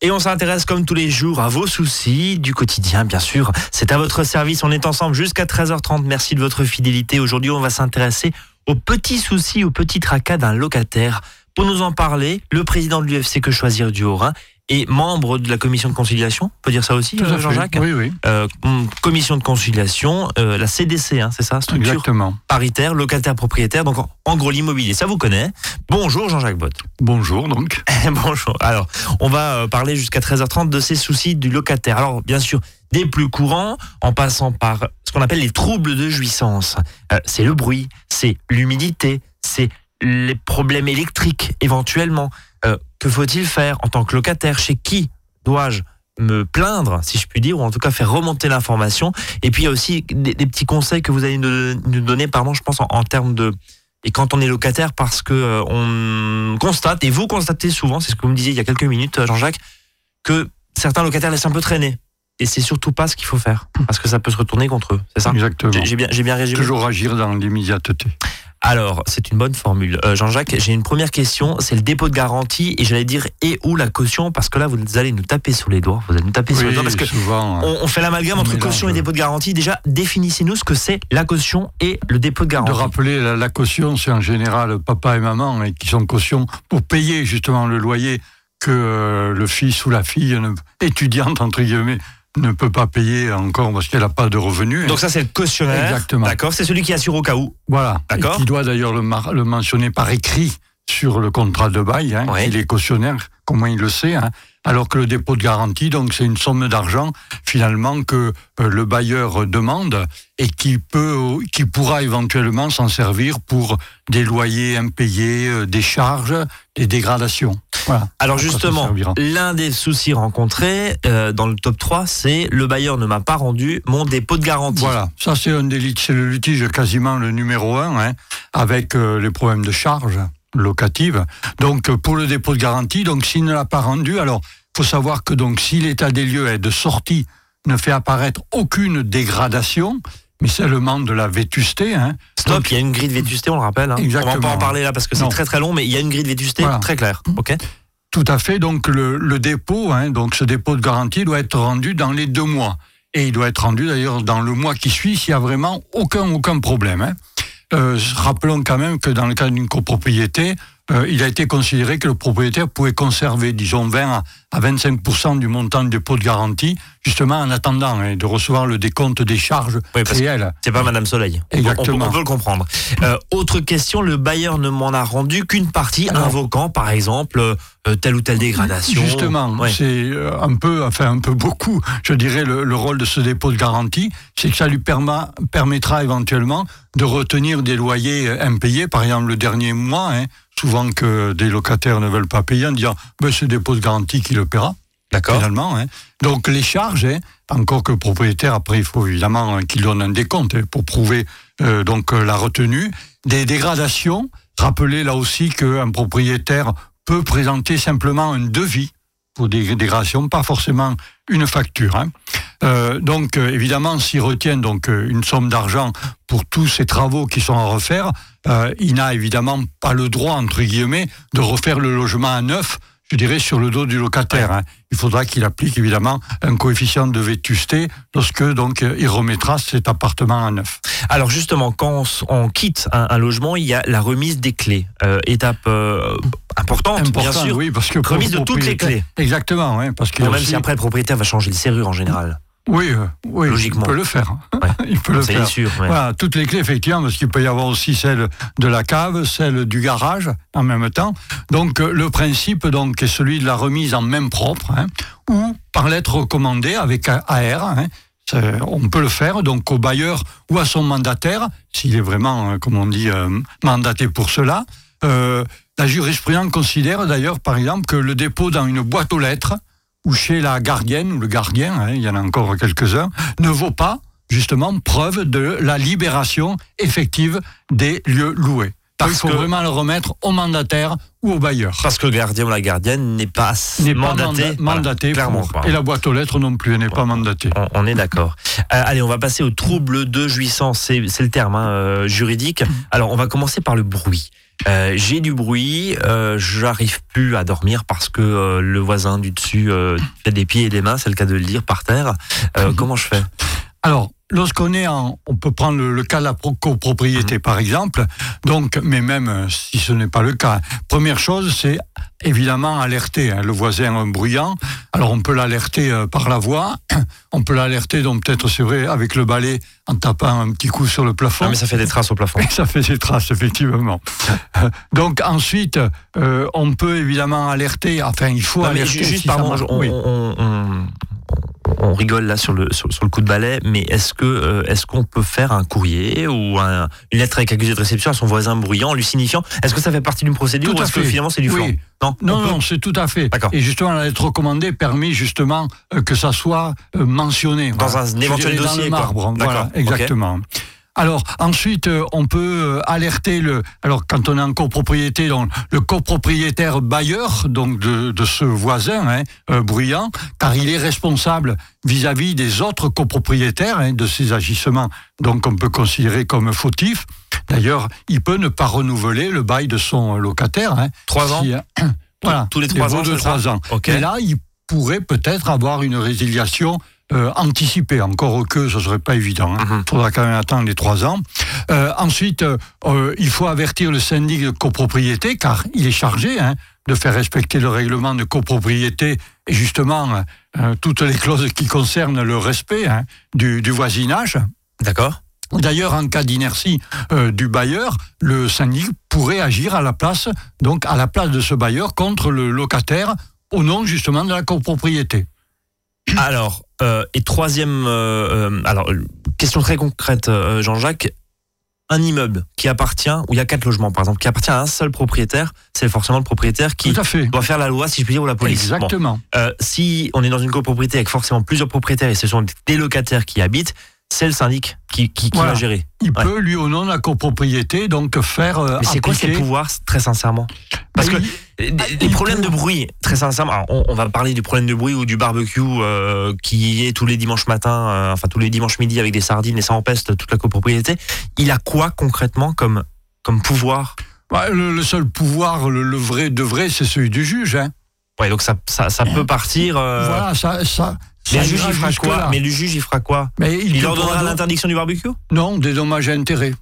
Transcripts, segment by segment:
Et on s'intéresse comme tous les jours à vos soucis du quotidien, bien sûr. C'est à votre service, on est ensemble jusqu'à 13h30. Merci de votre fidélité. Aujourd'hui, on va s'intéresser aux petits soucis, aux petits tracas d'un locataire. Pour nous en parler, le président de l'UFC Que Choisir du Haut-Rhin et membre de la commission de conciliation, on peut dire ça aussi, Jean-Jacques ? Oui. Commission de conciliation, la CDC, hein, c'est ça, structure exactement. Paritaire, locataire-propriétaire, donc en gros l'immobilier, ça vous connaît. Bonjour Jean-Jacques Bottes. Bonjour donc. Bonjour, alors on va parler jusqu'à 13h30 de ces soucis du locataire. Alors bien sûr, des plus courants, en passant par ce qu'on appelle les troubles de jouissance. C'est le bruit, c'est l'humidité, c'est les problèmes électriques éventuellement. Que faut-il faire en tant que locataire? Chez qui dois-je me plaindre, si je puis dire, ou en tout cas faire remonter l'information? Et puis il y a aussi des petits conseils que vous allez nous donner, pardon, je pense en termes de... Et quand on est locataire, parce que on constate, et vous constatez souvent, c'est ce que vous me disiez il y a quelques minutes Jean-Jacques, que certains locataires laissent un peu traîner. Et c'est surtout pas ce qu'il faut faire, parce que ça peut se retourner contre eux, c'est ça? Exactement. J'ai bien résumé. Toujours agir dans l'immédiateté. Alors, c'est une bonne formule. Jean-Jacques, j'ai une première question, c'est le dépôt de garantie, et j'allais dire, et où la caution? Parce que là, vous allez nous taper sous les doigts. Vous allez nous taper sous les doigts, parce que souvent, on fait l'amalgame entre caution et dépôt de garantie. Déjà, définissez-nous ce que c'est la caution et le dépôt de garantie. De rappeler, la caution, c'est en général papa et maman qui sont caution pour payer justement le loyer que le fils ou la fille étudiante, entre guillemets, ne peut pas payer encore parce qu'elle n'a pas de revenus. Donc ça, c'est le cautionnaire. Exactement. D'accord, c'est celui qui assure au cas où. Voilà. D'accord. Qui doit d'ailleurs le mentionner par écrit sur le contrat de bail. Hein, oui. Il est cautionnaire, comment il le sait. Hein, alors que le dépôt de garantie, donc c'est une somme d'argent finalement que le bailleur demande et qui pourra éventuellement s'en servir pour des loyers impayés, des charges, des dégradations. Voilà. Alors justement, l'un des soucis rencontrés dans le top 3, c'est le bailleur ne m'a pas rendu mon dépôt de garantie. Voilà, ça c'est un délit, c'est le litige quasiment le numéro 1, hein, avec les problèmes de charges locatives. Donc pour le dépôt de garantie, donc s'il ne l'a pas rendu, alors il faut savoir que donc si l'état des lieux est de sortie, ne fait apparaître aucune dégradation, mais seulement de la vétusté. Hein. Stop, il y a une grille de vétusté, on le rappelle. Hein. Exactement. On va pas en parler là parce que c'est très très long, mais il y a une grille de vétusté très claire. Okay. Tout à fait, donc le dépôt, hein, donc ce dépôt de garantie doit être rendu dans les 2 mois. Et il doit être rendu d'ailleurs dans le mois qui suit s'il n'y a vraiment aucun problème. Hein. Rappelons quand même que dans le cas d'une copropriété, il a été considéré que le propriétaire pouvait conserver, disons, 20 à 25% du montant du dépôt de garantie, justement en attendant de recevoir le décompte des charges réelles. C'est pas Madame Soleil. Exactement. On peut le comprendre. Autre question, le bailleur ne m'en a rendu qu'une partie, invoquant par exemple telle ou telle dégradation. Justement, c'est un peu beaucoup, je dirais, le rôle de ce dépôt de garantie, c'est que ça lui permettra éventuellement de retenir des loyers impayés, par exemple le dernier mois, hein, souvent que des locataires ne veulent pas payer en disant « c'est dépôt de garantie qui le paiera ». D'accord. Finalement, hein. Donc les charges, hein, encore que le propriétaire, après il faut évidemment qu'il donne un décompte pour prouver donc la retenue. Des dégradations, rappelez là aussi qu'un propriétaire peut présenter simplement un devis pour des dégradations, pas forcément une facture. Hein. Donc évidemment, s'il retient donc une somme d'argent pour tous ces travaux qui sont à refaire, il n'a évidemment pas le droit, entre guillemets, de refaire le logement à neuf, je dirais, sur le dos du locataire. Hein. Il faudra qu'il applique évidemment un coefficient de vétusté lorsque donc il remettra cet appartement à neuf. Alors justement, quand on quitte un logement, il y a la remise des clés. Étape importante, bien sûr. Oui, parce que remise de toutes les clés. Exactement, oui. Parce que même si après le propriétaire va changer les serrures en général. Oui, logiquement. Il peut le faire. Ouais. Il peut le faire. C'est sûr. Ouais. Voilà, toutes les clés, effectivement, parce qu'il peut y avoir aussi celle de la cave, celle du garage, en même temps. Donc, le principe donc, est celui de la remise en main propre, hein, ou par lettre recommandée avec AR. Hein, on peut le faire donc au bailleur ou à son mandataire, s'il est vraiment, comme on dit, mandaté pour cela. La jurisprudence considère d'ailleurs, par exemple, que le dépôt dans une boîte aux lettres, ou chez la gardienne ou le gardien, hein, il y en a encore quelques-uns, ne vaut pas, justement, preuve de la libération effective des lieux loués. Parce qu'il faut vraiment le remettre au mandataire ou au bailleur. Parce que le gardien ou la gardienne n'est pas mandaté clairement. Et la boîte aux lettres non plus, elle n'est pas mandatée. On est d'accord. Allez, on va passer au trouble de jouissance, c'est le terme juridique. Alors, on va commencer par le bruit. J'ai du bruit, j'arrive plus à dormir parce que le voisin du dessus fait des pieds et des mains, c'est le cas de le dire, par terre. Comment je fais ? Alors, lorsqu'on est on peut prendre le cas de la copropriété par exemple, donc, mais même si ce n'est pas le cas, première chose, c'est évidemment alerter le voisin bruyant. Alors on peut l'alerter par la voix, on peut l'alerter donc peut-être c'est vrai avec le balai en tapant un petit coup sur le plafond. Ah, mais ça fait des traces au plafond. Ça fait des traces effectivement. Donc ensuite, on peut évidemment alerter, enfin il faut alerter. Juste si pardon, on rigole là sur le coup de balai, mais est-ce qu'on peut faire un courrier ou une lettre avec accusé de réception à son voisin bruyant, lui signifiant ? Est-ce que ça fait partie d'une procédure ou est-ce que finalement c'est du flanc ? Non, c'est tout à fait. D'accord. Et justement, la lettre recommandée permet justement que ça soit mentionné. Dans un éventuel dossier. Dans le marbre, voilà, exactement. Okay. Alors ensuite, on peut alerter quand on est en copropriété, donc le copropriétaire bailleur donc de ce voisin bruyant, car il est responsable vis-à-vis des autres copropriétaires de ses agissements, donc on peut considérer comme fautif. D'ailleurs, il peut ne pas renouveler le bail de son locataire. 3 ans. Voilà. Tous les 3 ans. De 3 ans. Okay. Et là, il pourrait peut-être avoir une résiliation. Anticiper, encore que ce serait pas évident. Faudra quand même attendre les 3 ans. Ensuite, il faut avertir le syndic de copropriété, car il est chargé de faire respecter le règlement de copropriété et justement toutes les clauses qui concernent le respect du voisinage. D'accord. D'ailleurs, en cas d'inertie du bailleur, le syndic pourrait agir à la place de ce bailleur contre le locataire au nom justement de la copropriété. Alors, et troisième, question très concrète, Jean-Jacques, un immeuble qui appartient, où il y a 4 logements par exemple, qui appartient à un seul propriétaire, c'est forcément le propriétaire qui doit faire la loi, si je puis dire, ou la police. Exactement. Bon. Si on est dans une copropriété avec forcément plusieurs propriétaires et ce sont des locataires qui y habitent, c'est le syndic qui va gérer. Il peut, lui, au nom de la copropriété, donc faire appliquer... Mais c'est quoi ses pouvoirs, très sincèrement ? Parce que les problèmes de bruit, très sincèrement, alors on va parler du problème de bruit ou du barbecue qui est tous les dimanches matins, tous les dimanches midi avec des sardines et ça empeste toute la copropriété. Il a quoi concrètement comme pouvoir ? Le seul pouvoir, le vrai de vrai, c'est celui du juge. Oui, donc ça peut partir... Voilà, le juge, il fera quoi ? Mais le juge, il fera quoi ? Il ordonnera l'interdiction du barbecue ? Non, des dommages à intérêts.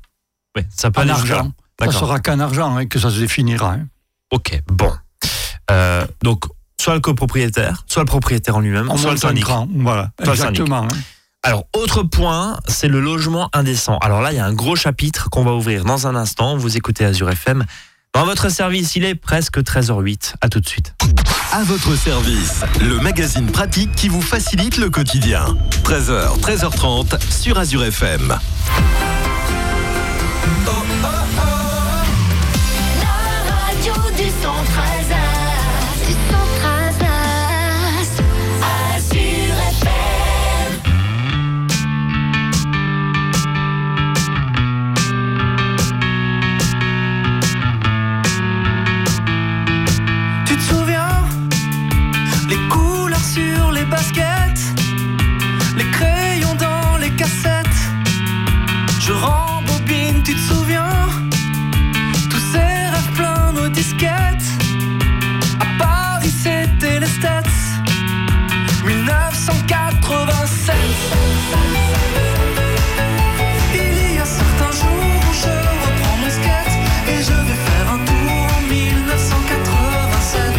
Oui, ça peut aller jusqu'à là. Ça sera qu'en argent que ça se définira. Ok, bon. Donc, soit le copropriétaire, soit le propriétaire en lui-même, soit le syndic. Voilà, exactement. Alors, autre point, c'est le logement indécent. Alors là, il y a un gros chapitre qu'on va ouvrir dans un instant. Vous écoutez Azure FM. Dans votre service, il est presque 13h08. À tout de suite. À votre service, le magazine pratique qui vous facilite le quotidien. 13h, 13h30 sur Azure FM. La radio du 113 Azure FM. Tu te souviens les couleurs sur les baskets, les crayons dans les cassettes. Je rembobine, tu te souviens tous ces rêves pleins de disquettes. À Paris c'était les stats 1987. Il y a certains jours où je reprends mon skate et je vais faire un tour en 1987.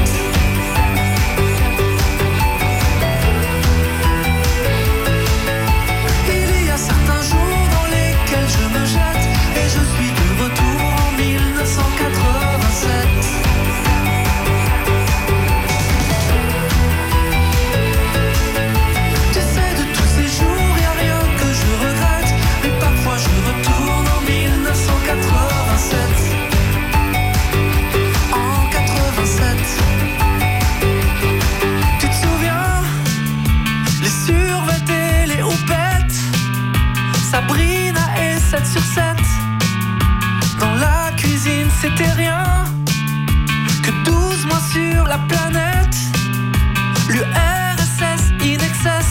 Il y a certains jours dans lesquels je me jette et je suis de retour en 1987. Sabrina et 7 sur 7 dans la cuisine. c'était rien que 12 mois sur la planète. L'URSS in excess,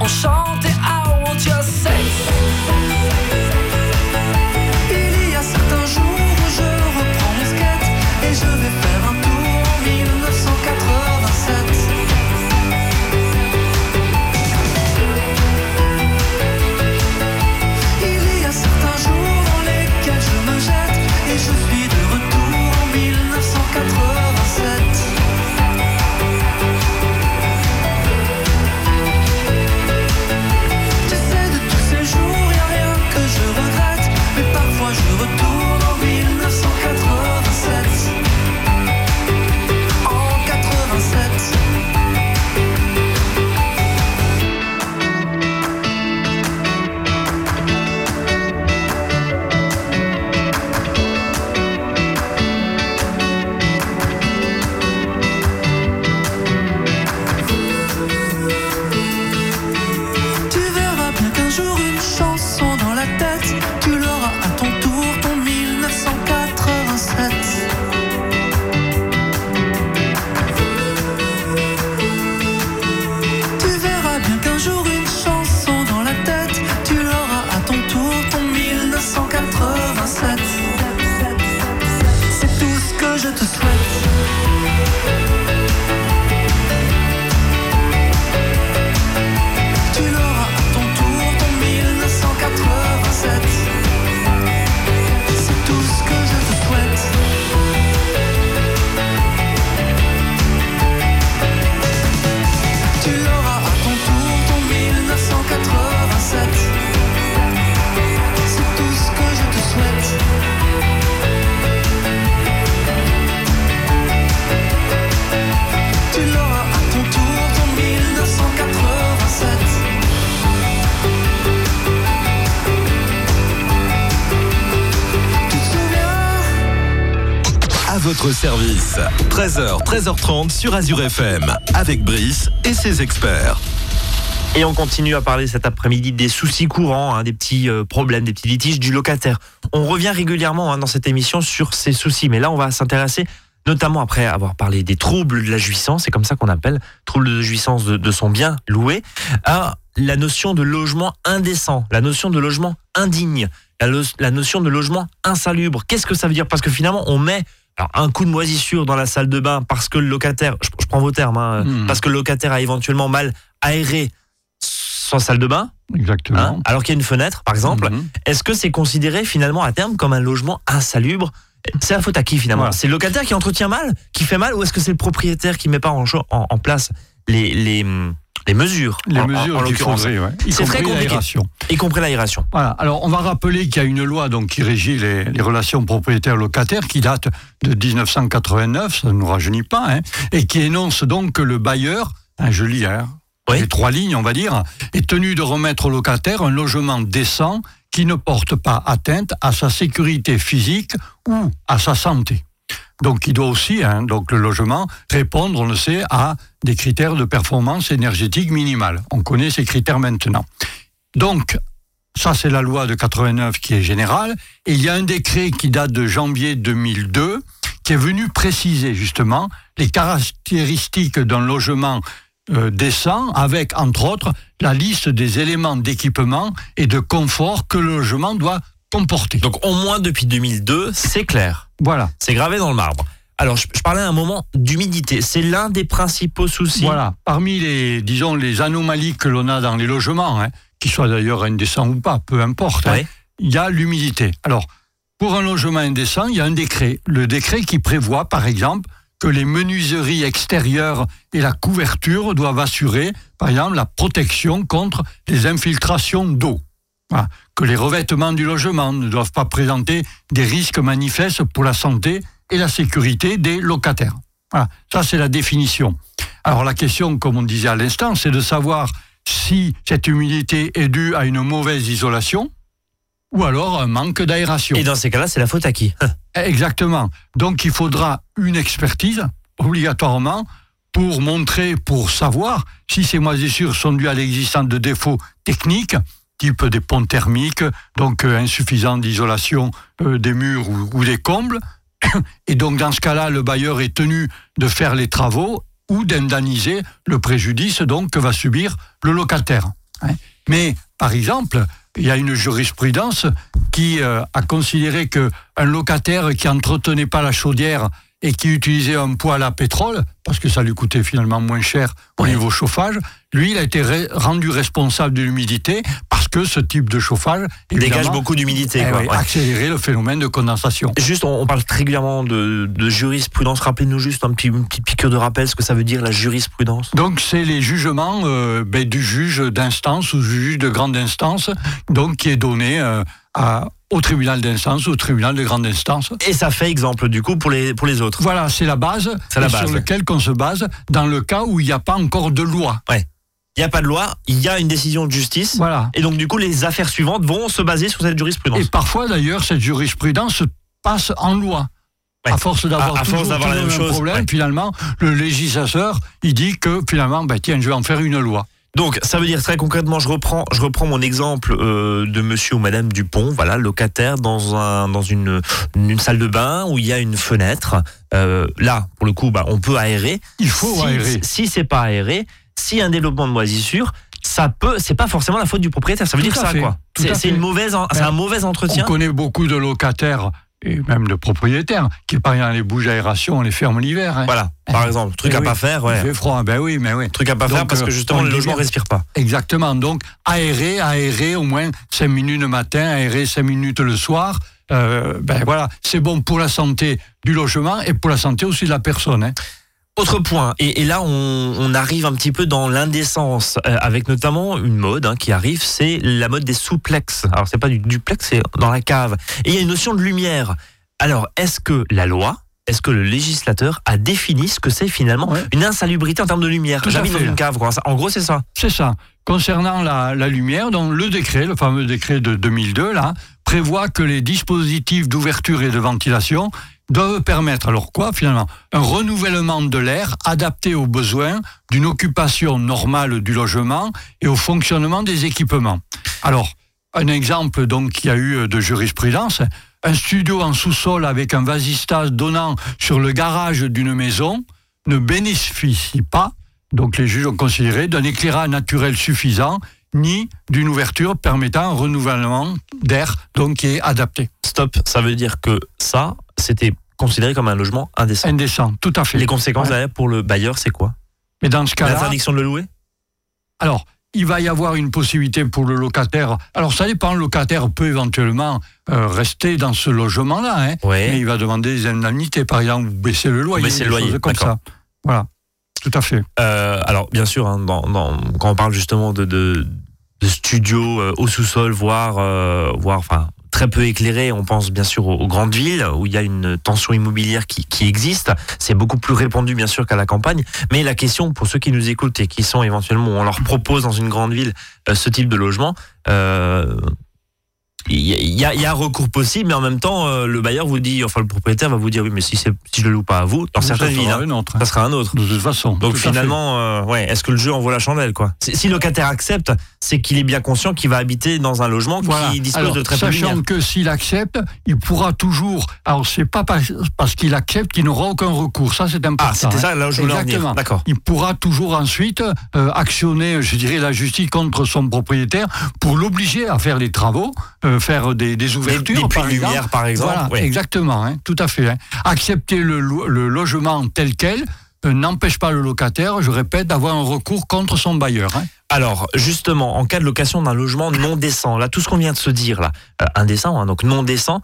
on chantait I want your sex. Votre service, 13h, 13h30 sur Azure FM, avec Brice et ses experts. Et on continue à parler cet après-midi des soucis courants, des petits problèmes, des petits litiges du locataire. On revient régulièrement dans cette émission sur ces soucis, mais là on va s'intéresser, notamment après avoir parlé des troubles de la jouissance, c'est comme ça qu'on appelle, troubles de jouissance de son bien loué, à la notion de logement indécent, la notion de logement indigne, la notion de logement insalubre. Qu'est-ce que ça veut dire ? Parce que finalement on met... Alors, un coup de moisissure dans la salle de bain parce que le locataire, je prends vos termes, parce que le locataire a éventuellement mal aéré sa salle de bain. Exactement. Alors qu'il y a une fenêtre, par exemple. Est-ce que c'est considéré finalement à terme comme un logement insalubre ? C'est la faute à qui finalement ? Voilà. C'est le locataire qui entretient mal, qui fait mal, ou est-ce que c'est le propriétaire qui ne met pas en place les mesures, en l'occurrence, faudrait, c'est très compliqué, y compris l'aération. Voilà. Alors, on va rappeler qu'il y a une loi donc, qui régit les relations propriétaires-locataires qui date de 1989, ça ne nous rajeunit pas, et qui énonce donc que le bailleur, je lis les trois lignes, on va dire, est tenu de remettre au locataire un logement décent qui ne porte pas atteinte à sa sécurité physique ou à sa santé. Donc, il doit aussi, le logement, répondre, on le sait, à des critères de performance énergétique minimale. On connaît ces critères maintenant. Donc, ça, c'est la loi de 89 qui est générale. Et il y a un décret qui date de janvier 2002 qui est venu préciser, justement, les caractéristiques d'un logement décent avec, entre autres, la liste des éléments d'équipement et de confort que le logement doit comporter. Donc, au moins depuis 2002, c'est clair. Voilà. C'est gravé dans le marbre. Alors, je parlais à un moment d'humidité. C'est l'un des principaux soucis. Voilà. Parmi les anomalies que l'on a dans les logements, qu'ils soient d'ailleurs indécents ou pas, peu importe, il y a l'humidité. Alors, pour un logement indécent, il y a un décret. Le décret qui prévoit, par exemple, que les menuiseries extérieures et la couverture doivent assurer, par exemple, la protection contre les infiltrations d'eau. Voilà. Que les revêtements du logement ne doivent pas présenter des risques manifestes pour la santé et la sécurité des locataires. Voilà. Ça, c'est la définition. Alors, la question, comme on disait à l'instant, c'est de savoir si cette humidité est due à une mauvaise isolation ou alors un manque d'aération. Et dans ces cas-là, c'est la faute à qui ? Exactement. Donc, il faudra une expertise, obligatoirement, pour montrer, pour savoir si ces moisissures sont dues à l'existence de défauts techniques type des ponts thermiques, donc insuffisant d'isolation des murs ou des combles. Et donc, dans ce cas-là, le bailleur est tenu de faire les travaux ou d'indemniser le préjudice donc, que va subir le locataire. Mais, par exemple, il y a une jurisprudence qui a considéré qu'un locataire qui n'entretenait pas la chaudière et qui utilisait un poêle à pétrole, parce que ça lui coûtait finalement moins cher au niveau chauffage, lui, il a été rendu responsable de l'humidité parce que ce type de chauffage dégage beaucoup d'humidité. Accélérer le phénomène de condensation. Juste, on parle régulièrement de jurisprudence. Rappelez-nous juste une petite piqûre de rappel ce que ça veut dire la jurisprudence. Donc, c'est les jugements du juge d'instance ou du juge de grande instance, donc qui est donné au tribunal d'instance, au tribunal de grande instance. Et ça fait exemple, du coup, pour les autres. Voilà, c'est la base, sur laquelle on se base dans le cas où il n'y a pas encore de loi. Ouais. Il n'y a pas de loi, il y a une décision de justice. Voilà. Et donc, du coup, les affaires suivantes vont se baser sur cette jurisprudence. Et parfois, d'ailleurs, cette jurisprudence passe en loi. Ouais. À force d'avoir toujours le même problème, Finalement, le législateur, il dit que, finalement, je vais en faire une loi. Donc, ça veut dire très concrètement, je reprends mon exemple de monsieur ou madame Dupont, voilà, locataire dans une salle de bain où il y a une fenêtre. Là, pour le coup, on peut aérer. Il faut aérer. Si c'est pas aéré, si un développement de moisissure, c'est pas forcément la faute du propriétaire. Ça veut dire ça, quoi. C'est un mauvais entretien. On connaît beaucoup de locataires et même de propriétaires qui partent dans les bouches d'aération, on les ferme l'hiver. Voilà, par exemple, truc à pas faire. Il fait froid, truc à pas faire parce que justement le logement ne respire pas. Exactement, donc aérer au moins 5 minutes le matin, aérer 5 minutes le soir, c'est bon pour la santé du logement et pour la santé aussi de la personne. Autre point, et là on arrive un petit peu dans l'indécence, avec notamment une mode qui arrive, c'est la mode des souplexes. Alors c'est pas du duplex, c'est dans la cave. Et il y a une notion de lumière. Alors est-ce que le législateur a défini ce que c'est finalement une insalubrité en termes de lumière? J'habite dans une cave, quoi. En gros c'est ça. C'est ça. Concernant la lumière, donc le décret, le fameux décret de 2002, là, prévoit que les dispositifs d'ouverture et de ventilation doivent permettre, un renouvellement de l'air adapté aux besoins d'une occupation normale du logement et au fonctionnement des équipements. Alors, un exemple donc qu'il y a eu de jurisprudence, un studio en sous-sol avec un vasistas donnant sur le garage d'une maison ne bénéficie pas, donc les juges ont considéré, d'un éclairage naturel suffisant ni d'une ouverture permettant un renouvellement d'air donc qui est adapté. Stop, ça veut dire que ça, c'était considéré comme un logement indécent. Indécent, tout à fait. Les conséquences derrière pour le bailleur, c'est quoi? Mais dans ce cas-là, l'interdiction de le louer. Alors, il va y avoir une possibilité pour le locataire. Alors, ça dépend. Le locataire peut éventuellement rester dans ce logement-là, mais il va demander des indemnités, par exemple, ou baisser le loyer. Baisser le loyer, comme ça. Voilà, tout à fait. Alors, bien sûr, quand on parle justement de studios au sous-sol, voire, très peu éclairé, on pense bien sûr aux grandes villes où il y a une tension immobilière qui existe, c'est beaucoup plus répandu bien sûr qu'à la campagne, mais la question pour ceux qui nous écoutent et qui sont éventuellement, on leur propose dans une grande ville ce type de logement, il y a recours possible, mais en même temps le bailleur vous dit, le propriétaire va vous dire oui mais si je le loue pas à vous, dans certaines villes ça sera un autre de toute façon. Donc finalement est-ce que le jeu en vaut la chandelle, quoi? Si le locataire accepte, c'est qu'il est bien conscient qu'il va habiter dans un logement qui dispose de très peu de lumière. Sachant que s'il accepte, il pourra toujours, alors c'est pas parce qu'il accepte qu'il n'aura aucun recours, ça c'est important. Ah c'était ça là où je voulais en venir. D'accord. Il pourra toujours ensuite actionner, je dirais, la justice contre son propriétaire pour l'obliger à faire des travaux, faire des ouvertures, des puits de lumière, par exemple. Voilà, exactement, tout à fait. Accepter le logement tel quel n'empêche pas le locataire, je répète, d'avoir un recours contre son bailleur. Alors, justement, en cas de location d'un logement non décent, là, tout ce qu'on vient de se dire, là, indécent, donc non décent,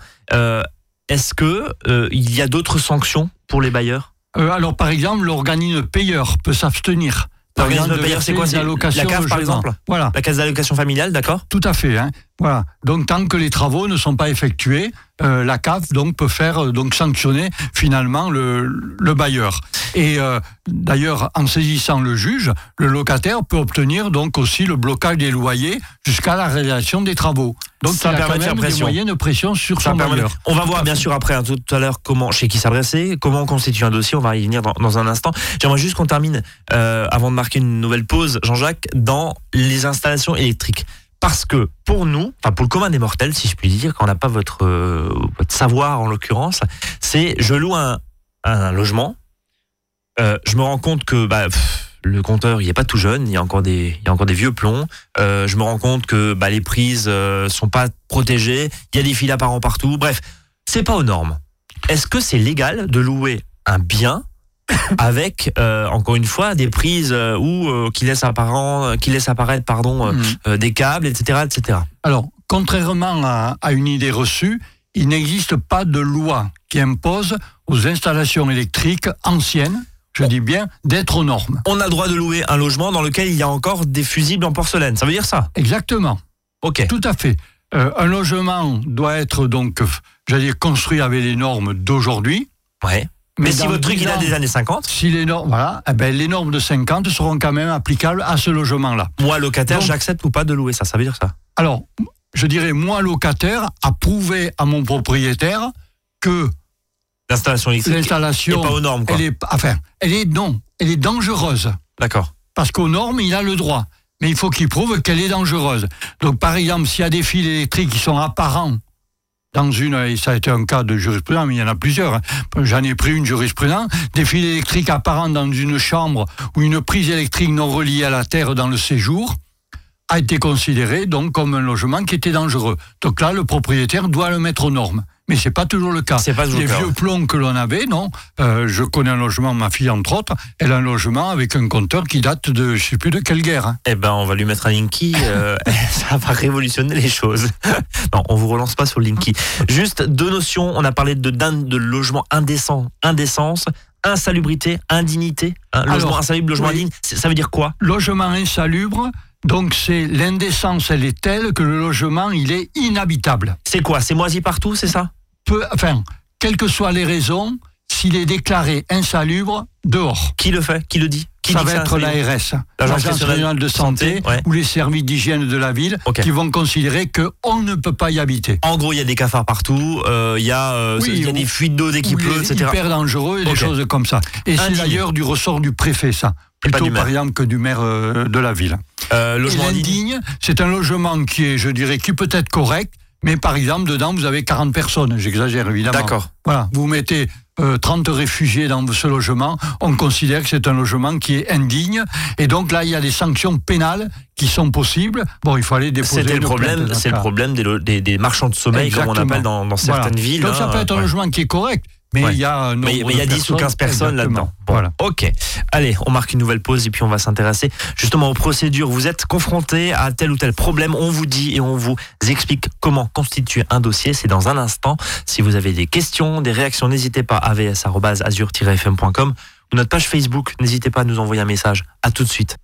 est-ce que il y a d'autres sanctions pour les bailleurs ? Alors, par exemple, l'organisme payeur peut s'abstenir. L'organisme payeur, c'est quoi? C'est la CAF, par exemple. Voilà. La caisse d'allocation familiale, d'accord? Tout à fait. Voilà. Donc, tant que les travaux ne sont pas effectués, la CAF donc, peut faire sanctionner finalement le bailleur. Et d'ailleurs, en saisissant le juge, le locataire peut obtenir donc aussi le blocage des loyers jusqu'à la réalisation des travaux. Donc, ça permet de faire pression. Des moyens de pression sur son bailleur. On va voir bien sûr après tout à l'heure chez qui s'adresser, comment on constitue un dossier. On va y venir dans un instant. J'aimerais juste qu'on termine avant de marquer une nouvelle pause, Jean-Jacques, dans les installations électriques. Parce que pour nous, enfin pour le commun des mortels, si je puis dire, quand on n'a pas votre savoir en l'occurrence, c'est je loue un logement, je me rends compte que le compteur il n'est pas tout jeune, il y a encore des vieux plombs, je me rends compte que les prises sont pas protégées, il y a des fils apparents partout, bref, c'est pas aux normes. Est-ce que c'est légal de louer un bien avec encore une fois des prises qui laissent apparaître des câbles, etc. Alors, contrairement à une idée reçue, il n'existe pas de loi qui impose aux installations électriques anciennes, je dis bien, d'être aux normes. On a le droit de louer un logement dans lequel il y a encore des fusibles en porcelaine, ça veut dire ça ? Exactement. Ok. Tout à fait. Un logement doit être donc, construit avec les normes d'aujourd'hui. Ouais. Mais si votre truc il a des années 50, si les normes, les normes de 50 seront quand même applicables à ce logement-là. Moi locataire, donc, j'accepte ou pas de louer ça veut dire ça. Alors, je dirais moi locataire à prouver à mon propriétaire que l'installation est pas aux normes, quoi. Elle est dangereuse. D'accord. Parce qu'aux normes, il a le droit, mais il faut qu'il prouve qu'elle est dangereuse. Donc par exemple, s'il y a des fils électriques qui sont apparents dans une, et ça a été un cas de jurisprudence, mais il y en a plusieurs, hein. J'en ai pris une jurisprudence, des fils électriques apparents dans une chambre ou une prise électrique non reliée à la terre dans le séjour, a été considéré donc comme un logement qui était dangereux. Donc là, le propriétaire doit le mettre aux normes. Mais c'est pas toujours le cas. C'est pas toujours les vieux plombs que l'on avait, non. Je connais un logement, ma fille entre autres, elle a un logement avec un compteur qui date de, je sais plus de quelle guerre. Hein. Eh ben, on va lui mettre un Linky, ça va révolutionner les choses. Non, on vous relance pas sur le Linky. Juste deux notions, on a parlé de logement indécent, indécence, insalubrité, indignité. Hein, logement insalubre, logement indigne, ça veut dire quoi ? Logement insalubre, donc c'est l'indécence, elle est telle que le logement, il est inhabitable. C'est quoi ? C'est moisi partout, c'est ça ? Quelles que soient les raisons, s'il est déclaré insalubre, dehors. Qui le fait ? Qui le dit ? Ça va être l'ARS, l'Agence régionale de santé, ou les services d'hygiène de la ville, qui vont considérer qu'on ne peut pas y habiter. En gros, il y a des cafards partout, il y a des fuites d'eau dès qu'il pleut, etc. C'est hyper dangereux, et des choses comme ça. Et c'est d'ailleurs du ressort du préfet, ça. Plutôt, par exemple, que du maire de la ville. Logement indigne, c'est un logement qui est, je dirais, qui peut être correct, mais par exemple, dedans, vous avez 40 personnes. J'exagère, évidemment. D'accord. Voilà, vous mettez 30 réfugiés dans ce logement, on considère que c'est un logement qui est indigne, et donc là il y a des sanctions pénales qui sont possibles. Bon, il faut aller déposer une plainte. C'est le problème des marchands de sommeil, exactement, comme on appelle dans certaines villes. Donc ça peut être un logement qui est correct, mais il y a un nombre de 10 ou 15 personnes là-dedans. Bon. Voilà. Ok. Allez, on marque une nouvelle pause et puis on va s'intéresser justement aux procédures. Vous êtes confronté à tel ou tel problème, on vous dit et on vous explique comment constituer un dossier. C'est dans un instant. Si vous avez des questions, des réactions, n'hésitez pas à avs@azur-fm.com ou notre page Facebook. N'hésitez pas à nous envoyer un message. À tout de suite.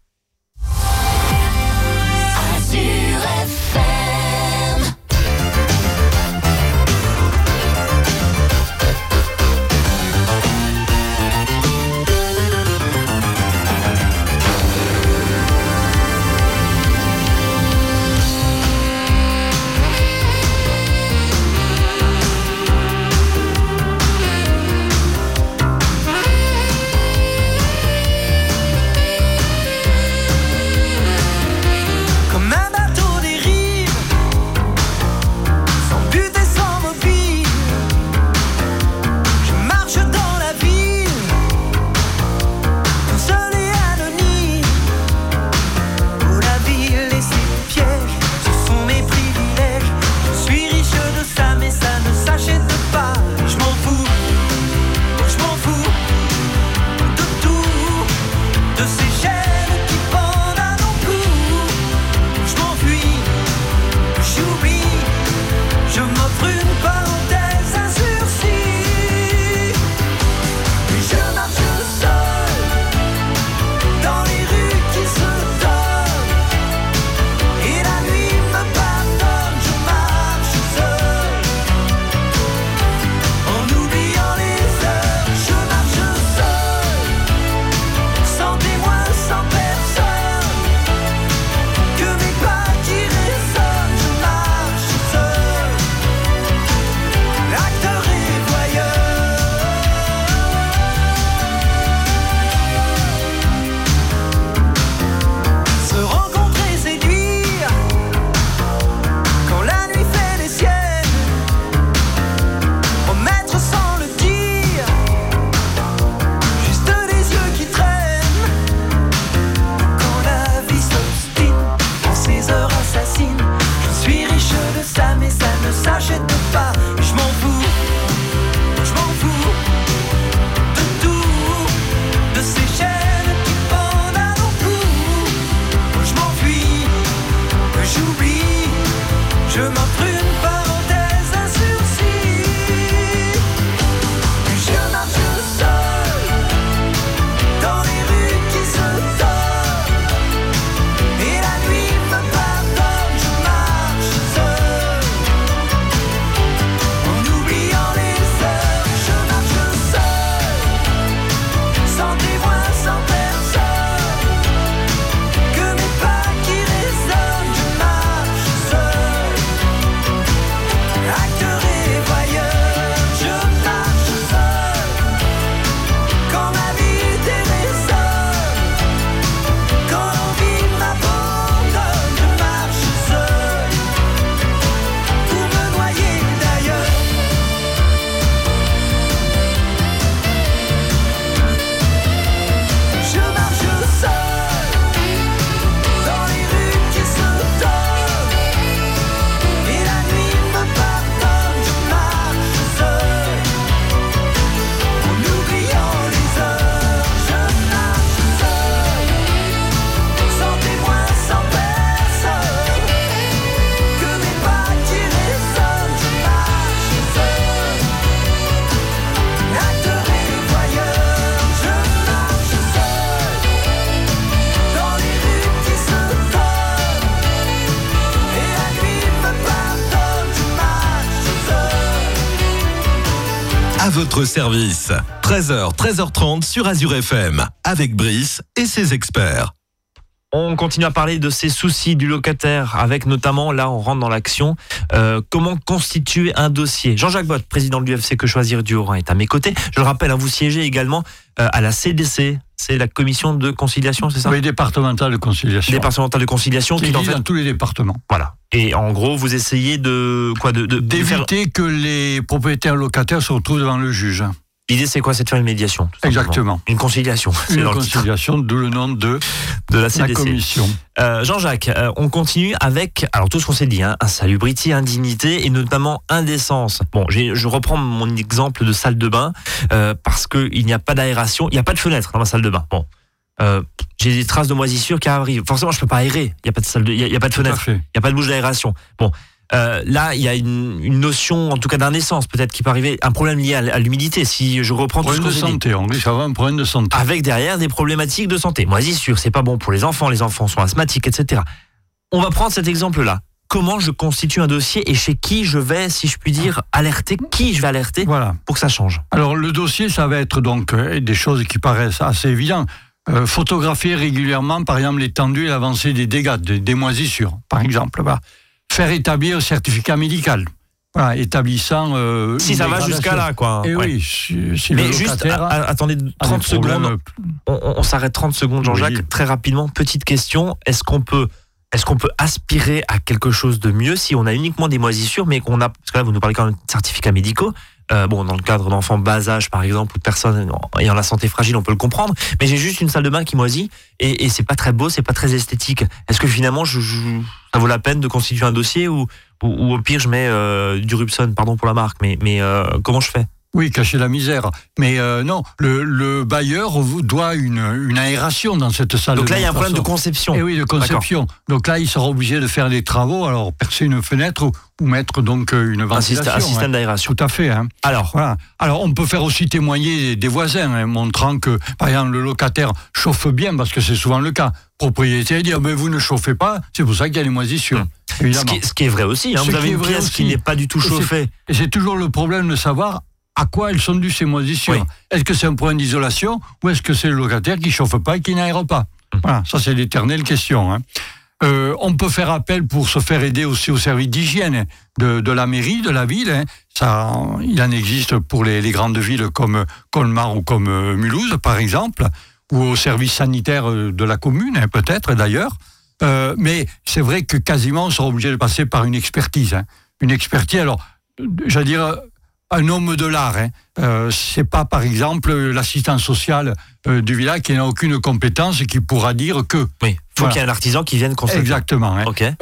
à votre service. 13h, 13h30 sur Azure FM, avec Brice et ses experts. On continue à parler de ces soucis du locataire, avec notamment, là on rentre dans l'action, comment constituer un dossier. Jean-Jacques Bottes, président de l'UFC Que Choisir du Haut-Rhin, est à mes côtés. Je le rappelle, vous siégez également à la CDC, c'est la commission de conciliation, c'est ça ? Oui, départementale de conciliation. Départementale de conciliation. Qui est en fait dans tous les départements. Voilà. Et en gros, vous essayez d'éviter que les propriétaires locataires se retrouvent devant le juge. L'idée, c'est quoi ? C'est de faire une médiation. Exactement. Une conciliation. Une conciliation, d'où le nom de la commission. Jean-Jacques, on continue avec tout ce qu'on s'est dit, insalubrité, indignité et notamment indécence. Bon, je reprends mon exemple de salle de bain parce qu'il n'y a pas d'aération, il n'y a pas de fenêtre dans ma salle de bain. Bon, j'ai des traces de moisissure qui arrivent. Forcément, je ne peux pas aérer. Il n'y a pas de salle, il n'y a pas de fenêtre, il n'y a pas de bouche d'aération. Bon. Là, il y a une notion, en tout cas d'indécence, peut-être qui peut arriver, un problème lié à l'humidité. Si je reprends tout ce que j'ai dit. Un problème de santé. Avec derrière des problématiques de santé. Moisissure, c'est pas bon pour les enfants sont asthmatiques, etc. On va prendre cet exemple-là. Comment je constitue un dossier et chez qui je vais, si je puis dire, alerter, voilà, pour que ça change. Alors, le dossier, ça va être donc des choses qui paraissent assez évidentes. Photographier régulièrement, par exemple, l'étendue et l'avancée des dégâts, des moisissures, par exemple. Bah. Faire établir un certificat médical. Voilà, établissant... si ça va jusqu'à là, quoi. Et oui, si mais juste, attendez 30 secondes. On s'arrête 30 secondes, Jean-Jacques. Oui. Très rapidement, petite question. Est-ce qu'on peut aspirer à quelque chose de mieux si on a uniquement des moisissures, mais qu'on a... Parce que là, vous nous parlez quand même de certificats médicaux. Dans le cadre d'enfants bas âge, par exemple, ou de personnes ayant la santé fragile, on peut le comprendre. Mais j'ai juste une salle de bain qui moisit et c'est pas très beau, c'est pas très esthétique. Est-ce que finalement, ça vaut la peine de constituer un dossier ou au pire, je mets du Rubson, pardon pour la marque, mais comment je fais ? Oui, cacher la misère. Mais non, le bailleur vous doit une aération dans cette salle. Donc là, il y a un problème de conception. Eh oui, de conception. D'accord. Donc là, il sera obligé de faire des travaux, alors percer une fenêtre ou mettre donc une ventilation. Un système d'aération. Tout à fait. Alors, voilà. Alors, on peut faire aussi témoigner des voisins, montrant que, par exemple, le locataire chauffe bien, parce que c'est souvent le cas. Propriétaire dit, vous ne chauffez pas, c'est pour ça qu'il y a les moisissures. Évidemment. Ce qui est vrai aussi. Vous avez une pièce qui n'est pas du tout chauffée. Et c'est toujours le problème de savoir à quoi elles sont dues ces moisissures. Oui. Est-ce que c'est un problème d'isolation ou est-ce que c'est le locataire qui ne chauffe pas et qui n'aère pas ? Voilà, ça c'est l'éternelle question. On peut faire appel pour se faire aider aussi au service d'hygiène de la mairie, de la ville. Ça, il en existe pour les grandes villes comme Colmar ou comme Mulhouse, par exemple, ou au service sanitaire de la commune, peut-être d'ailleurs. Mais c'est vrai que quasiment on sera obligé de passer par une expertise. Une expertise, alors, j'allais dire... un homme de l'art, c'est pas par exemple l'assistant social du village qui n'a aucune compétence et qui pourra dire que... Oui, il faut qu'il y ait un artisan qui vienne constater. Exactement. Okay.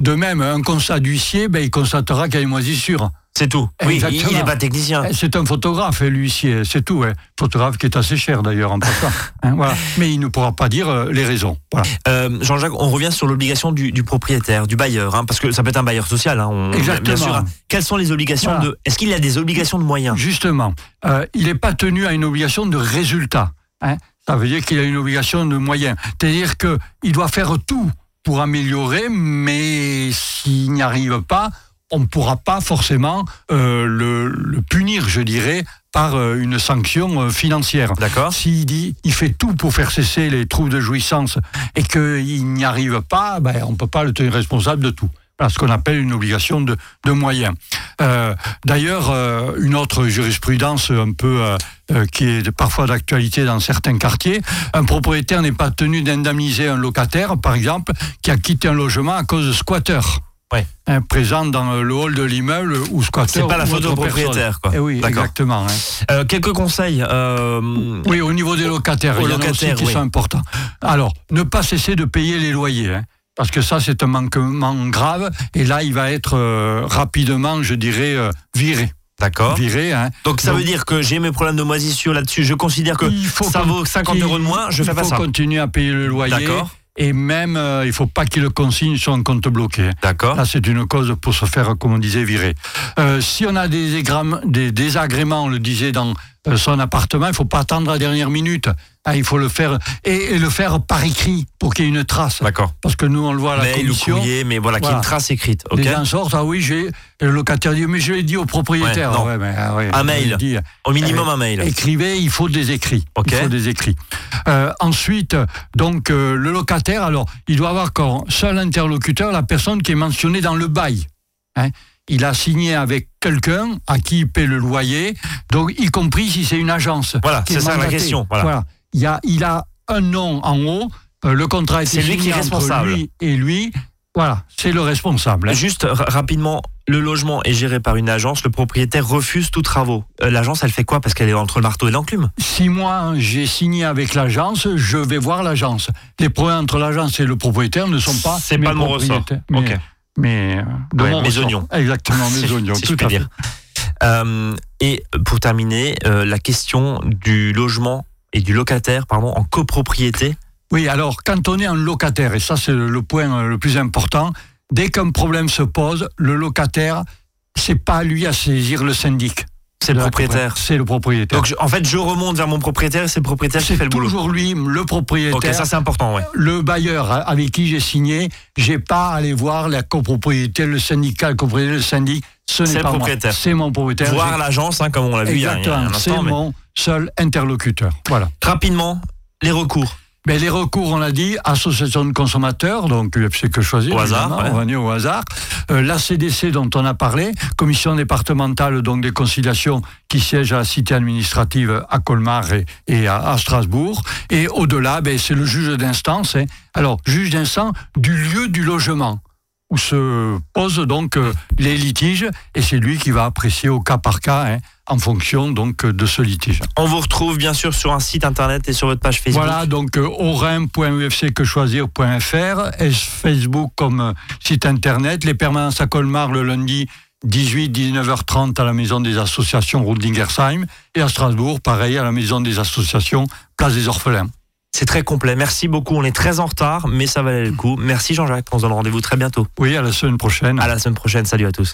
De même, un constat d'huissier, il constatera qu'il y a une moisissure. C'est tout. Exactement. Oui, il n'est pas technicien. C'est un photographe, l'huissier, c'est tout. Photographe qui est assez cher d'ailleurs en passant. Voilà. Mais il ne pourra pas dire les raisons. Voilà. Jean-Jacques, on revient sur l'obligation du propriétaire, du bailleur, parce que ça peut être un bailleur social. Exactement. Bien sûr. Quelles sont les obligations Est-ce qu'il y a des obligations de moyens ? Justement, il n'est pas tenu à une obligation de résultat. Ça veut dire qu'il a une obligation de moyens. C'est-à-dire qu'il doit faire tout pour améliorer, mais s'il n'y arrive pas, on ne pourra pas forcément le punir, je dirais, par une sanction financière. D'accord. S'il dit il fait tout pour faire cesser les troubles de jouissance et qu'il n'y arrive pas, on ne peut pas le tenir responsable de tout. Voilà ce qu'on appelle une obligation de moyens. D'ailleurs, une autre jurisprudence un peu qui est parfois d'actualité dans certains quartiers, un propriétaire n'est pas tenu d'indemniser un locataire, par exemple, qui a quitté un logement à cause de squatteurs. Ouais. Présent dans le hall de l'immeuble ou squatter. C'est pas la faute du propriétaire, quoi. Oui, exactement. Quelques conseils. Oui, au niveau des locataires, il y en a aussi qui sont importants. Alors, ne pas cesser de payer les loyers, parce que ça, c'est un manquement grave. Et là, il va être rapidement, je dirais, viré. D'accord. Donc ça veut dire que j'ai mes problèmes de moisissure là-dessus. Je considère que ça vaut 50 euros de moins. Je fais pas ça. Il faut continuer à payer le loyer. D'accord. Et même, il ne faut pas qu'il le consigne sur un compte bloqué. D'accord. Là, c'est une cause pour se faire, comme on disait, virer. Si on a des désagréments, on le disait, dans son appartement, il ne faut pas attendre la dernière minute. Ah, il faut le faire, et le faire par écrit pour qu'il y ait une trace. D'accord. Parce que nous, on le voit à la commission. Mais voilà, qu'il y ait une trace écrite. Okay. Les gens sortent, ah oui, j'ai... Le locataire dit, mais je l'ai dit au propriétaire. Ouais, un mail. Dit, au minimum un mail. Écrivez, il faut des écrits. Okay. Il faut des écrits. Ensuite, donc, le locataire, alors, il doit avoir comme seul interlocuteur la personne qui est mentionnée dans le bail. Hein. Il a signé avec quelqu'un à qui il paie le loyer, donc y compris si c'est une agence. Voilà, c'est ça la question. Voilà. Il a un nom en haut, le contrat est signé qui est responsable. Entre lui et lui. Voilà, c'est le responsable. Hein. Juste rapidement, le logement est géré par une agence, le propriétaire refuse tous travaux. L'agence, elle fait quoi? Parce qu'elle est entre le marteau et l'enclume. Si moi, j'ai signé avec l'agence, je vais voir l'agence. Les problèmes entre l'agence et le propriétaire ne sont pas... C'est pas mon ressort. Ok. Mes oignons. Exactement, mes oignons, tout à fait. Et pour terminer, la question du logement et du locataire, pardon, en copropriété. Oui, alors quand on est en locataire, et ça c'est le point le plus important, dès qu'un problème se pose, le locataire, c'est pas lui à saisir le syndic. C'est le propriétaire. C'est le propriétaire. Donc en fait, je remonte vers mon propriétaire et c'est le propriétaire qui fait le boulot. C'est toujours lui, le propriétaire. Ok, ça c'est important, ouais. Le bailleur avec qui j'ai signé, j'ai pas à aller voir la copropriété, le syndicat, le copropriétaire, le syndic. C'est le propriétaire. Moi. C'est mon propriétaire. Voir l'agence, hein, comme on l'a vu il y a un instant. Exactement, c'est mon seul interlocuteur. Voilà. Rapidement, les recours. Mais les recours, on l'a dit, association de consommateurs, donc UFC Que Choisir, au hasard, on va dire au hasard, la CDC dont on a parlé, commission départementale donc des conciliations qui siège à la cité administrative à Colmar et à Strasbourg, et au-delà, c'est le juge d'instance, alors juge d'instance du lieu du logement, où se posent donc les litiges, et c'est lui qui va apprécier au cas par cas, en fonction donc de ce litige. On vous retrouve bien sûr sur un site internet et sur votre page Facebook. Voilà, donc haut-rhin.ufcquechoisir.fr, Facebook comme site internet, les permanences à Colmar le lundi 18-19h30 à la maison des associations route d'Ingersheim, et à Strasbourg, pareil, à la maison des associations place des Orphelins. C'est très complet, merci beaucoup, on est très en retard, mais ça valait le coup. Merci Jean-Jacques, on se donne rendez-vous très bientôt. Oui, à la semaine prochaine. À la semaine prochaine, salut à tous.